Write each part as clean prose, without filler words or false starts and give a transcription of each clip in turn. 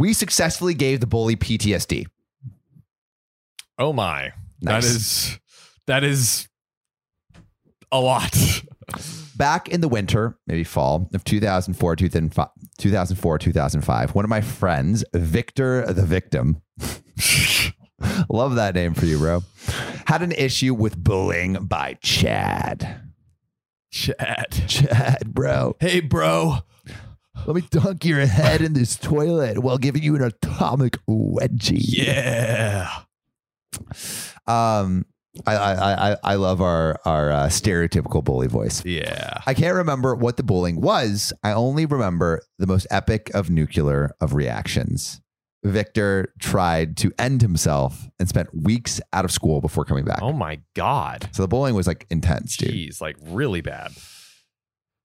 We successfully gave the bully PTSD. Oh my. Nice. That is a lot. Back in the winter, maybe fall of 2004, 2005, one of my friends, Victor the Victim, love that name for you, bro, had an issue with bullying by Chad, bro. Hey, bro. Let me dunk your head in this toilet while giving you an atomic wedgie. Yeah. I love our stereotypical bully voice. Yeah. I can't remember what the bullying was. I only remember the most epic of nuclear of reactions. Victor tried to end himself and spent weeks out of school before coming back. Oh my God. So the bullying was like intense, dude. Jeez, like really bad.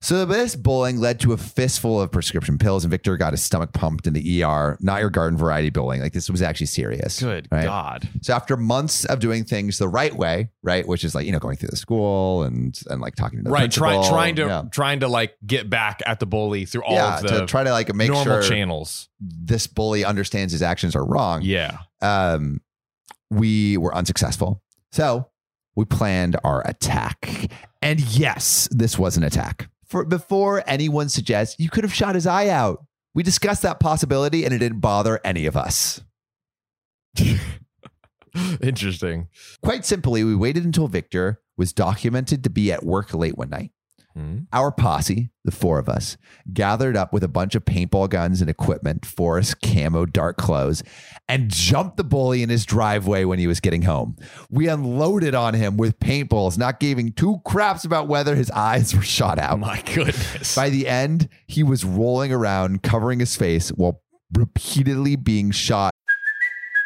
So this bullying led to a fistful of prescription pills, and Victor got his stomach pumped in the ER. Not your garden variety bullying. Like, this was actually serious. Good right? God. So after months of doing things the right way, right, which is like, you know, going through the school and like talking to the right, trying to like get back at the bully through all of the to try to like make normal sure channels. This bully understands his actions are wrong. Yeah. We were unsuccessful, so we planned our attack, and yes, this was an attack. Before anyone suggests you could have shot his eye out, we discussed that possibility and it didn't bother any of us. Interesting. Quite simply, we waited until Victor was documented to be at work late one night. Our posse, the four of us, gathered up with a bunch of paintball guns and equipment, forest camo, dark clothes, and jumped the bully in his driveway when he was getting home. We unloaded on him with paintballs, not giving two craps about whether his eyes were shot out. My goodness. By the end, he was rolling around, covering his face while repeatedly being shot.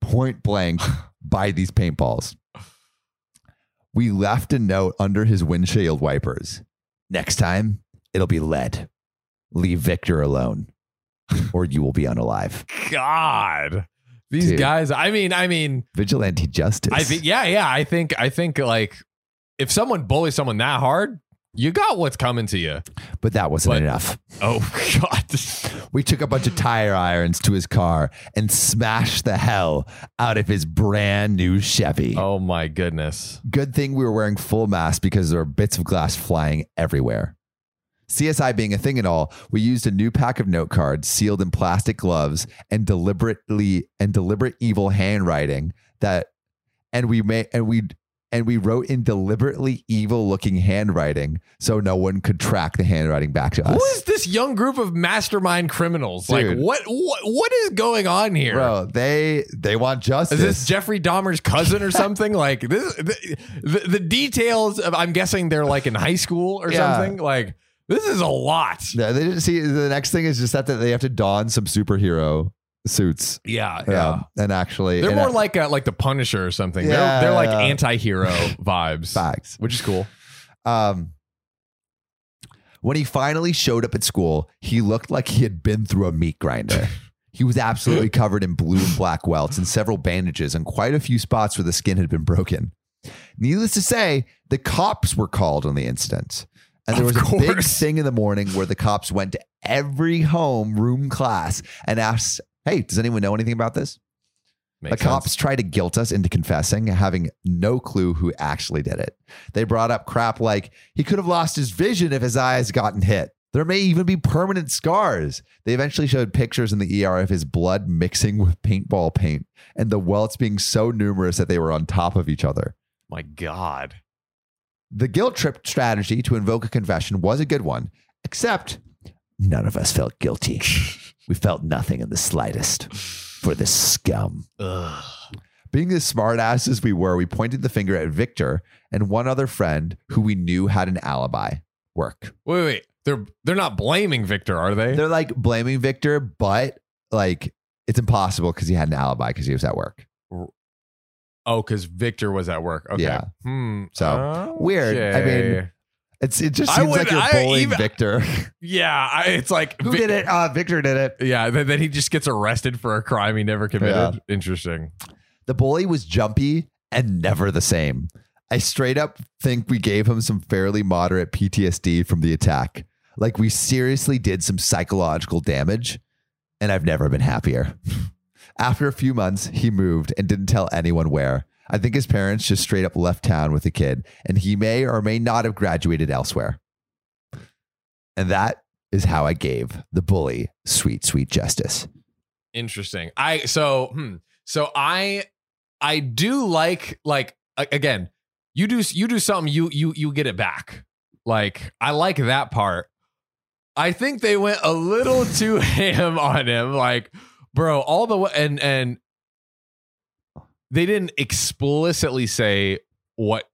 Point blank by these paintballs. We left a note under his windshield wipers. Next time, it'll be lead. Leave Victor alone, or you will be unalive. God, these dude. Guys. I mean, vigilante justice. I think like if someone bullies someone that hard, you got what's coming to you. But that wasn't enough. Oh, God. We took a bunch of tire irons to his car and smashed the hell out of his brand new Chevy. Oh, my goodness. Good thing we were wearing full masks because there were bits of glass flying everywhere. CSI being a thing and all, we used a new pack of note cards sealed in plastic gloves and deliberate evil handwriting that and we wrote in deliberately evil-looking handwriting so no one could track the handwriting back to us. Who is this young group of mastermind criminals? Dude. Like, what is going on here? Bro, they want justice. Is this Jeffrey Dahmer's cousin or something? Like, this, the details of, I'm guessing they're like in high school or something. Like, this is a lot. No, they didn't see. The next thing is just that they have to don some superhero suits. And actually they're more like the Punisher or something. They're like anti-hero vibes. Facts. Which is cool. When he finally showed up at school, he looked like he had been through a meat grinder. He was absolutely covered in blue and black welts and several bandages and quite a few spots where the skin had been broken. Needless to say, the cops were called on the incident. And there was a big thing in the morning where the cops went to every homeroom class and asked, hey, does anyone know anything about this? Makes the cops sense. Tried to guilt us into confessing, having no clue who actually did it. They brought up crap like he could have lost his vision if his eyes gotten hit. There may even be permanent scars. They eventually showed pictures in the ER of his blood mixing with paintball paint and the welts being so numerous that they were on top of each other. My God. The guilt trip strategy to invoke a confession was a good one, except none of us felt guilty. We felt nothing in the slightest for this scum. Ugh. Being as smart ass as we were, we pointed the finger at Victor and one other friend who we knew had an alibi. Work. Wait. They're not blaming Victor, are they? They're like blaming Victor, but like It's impossible because he had an alibi because he was at work. Oh, because Victor was at work. Okay. Yeah. So weird. I mean, it just seems like you're bullying Victor. Yeah. It's like who did it? Victor did it. Yeah. Then he just gets arrested for a crime he never committed. Yeah. Interesting. The bully was jumpy and never the same. I straight up think we gave him some fairly moderate PTSD from the attack. Like we seriously did some psychological damage, and I've never been happier. After a few months, he moved and didn't tell anyone where. I think his parents just straight up left town with the kid, and he may or may not have graduated elsewhere. And that is how I gave the bully sweet, sweet justice. Interesting. So I do like again, you do something, you get it back. Like, I like that part. I think they went a little too ham on him. Like, bro, all the way. And they didn't explicitly say what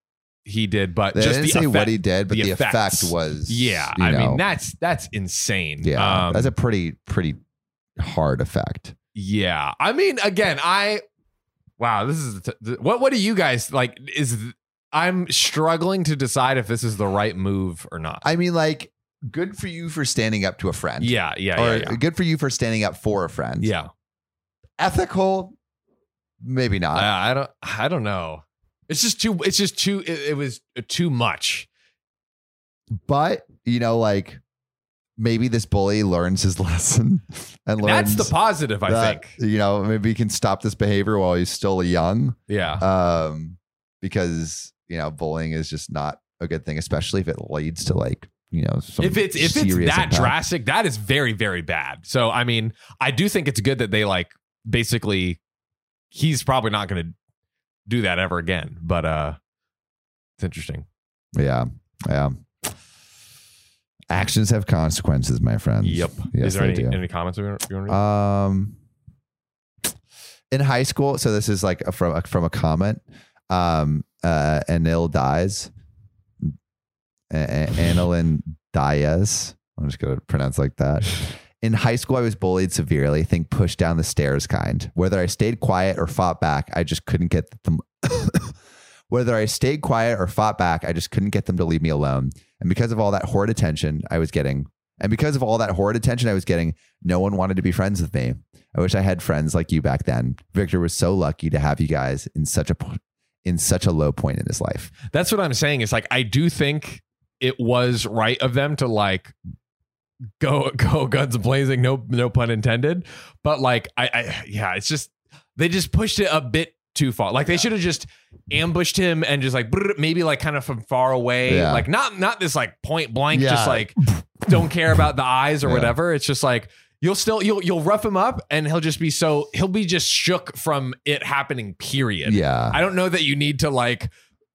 he did, but they just didn't say what he did, but the effect was. Yeah. I mean, that's insane. Yeah. That's a pretty hard effect. Yeah. I mean, again, wow, this is what do you guys like? I'm struggling to decide if this is the right move or not. I mean, like, good for you for standing up to a friend. Yeah. Good for you for standing up for a friend. Yeah. Ethical, maybe not. I don't know. It's just too. It was too much. But you know, like, maybe this bully learns his lesson, and learns that's the positive. I think you know, maybe he can stop this behavior while he's still young. Yeah. Because you know, bullying is just not a good thing, especially if it leads to like. You know, if it's that impact. Drastic, that is very, very bad. So, I mean, I do think it's good that they like basically he's probably not going to do that ever again. But it's interesting. Yeah. Actions have consequences, my friends. Yep. Yes, is there any comments you want to read? In high school. So this is like from a comment. Annalyn dies. Annalyn Diaz. I'm just going to pronounce like that. In high school, I was bullied severely. Think push down the stairs kind. Whether I stayed quiet or fought back, I just couldn't get them. Whether I stayed quiet or fought back, I just couldn't get them to leave me alone. And because of all that horrid attention I was getting, no one wanted to be friends with me. I wish I had friends like you back then. Victor was so lucky to have you guys in such a low point in his life. That's what I'm saying. It's like I do think. It was right of them to like go guns blazing. No pun intended. But like, I it's just, they just pushed it a bit too far. Like they should have just ambushed him and just like, maybe like kind of from far away, like not this like point blank, just like don't care about the eyes or whatever. It's just like, you'll rough him up and he'll be just shook from it happening, period. Yeah. I don't know that you need to like,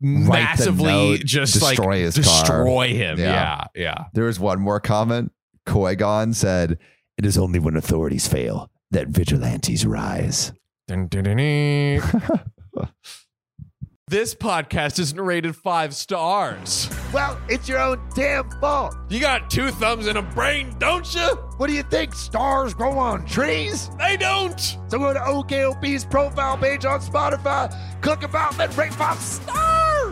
massively just destroy like his destroy car. Him. Yeah. There was one more comment. Koygon said, "It is only when authorities fail that vigilantes rise." Dun, dun, dun, dun. This podcast isn't rated 5 stars. Well, it's your own damn fault. You got 2 thumbs and a brain, don't you? What do you think? Stars grow on trees? They don't. So go to OKOP's profile page on Spotify, click about, then rate 5 stars.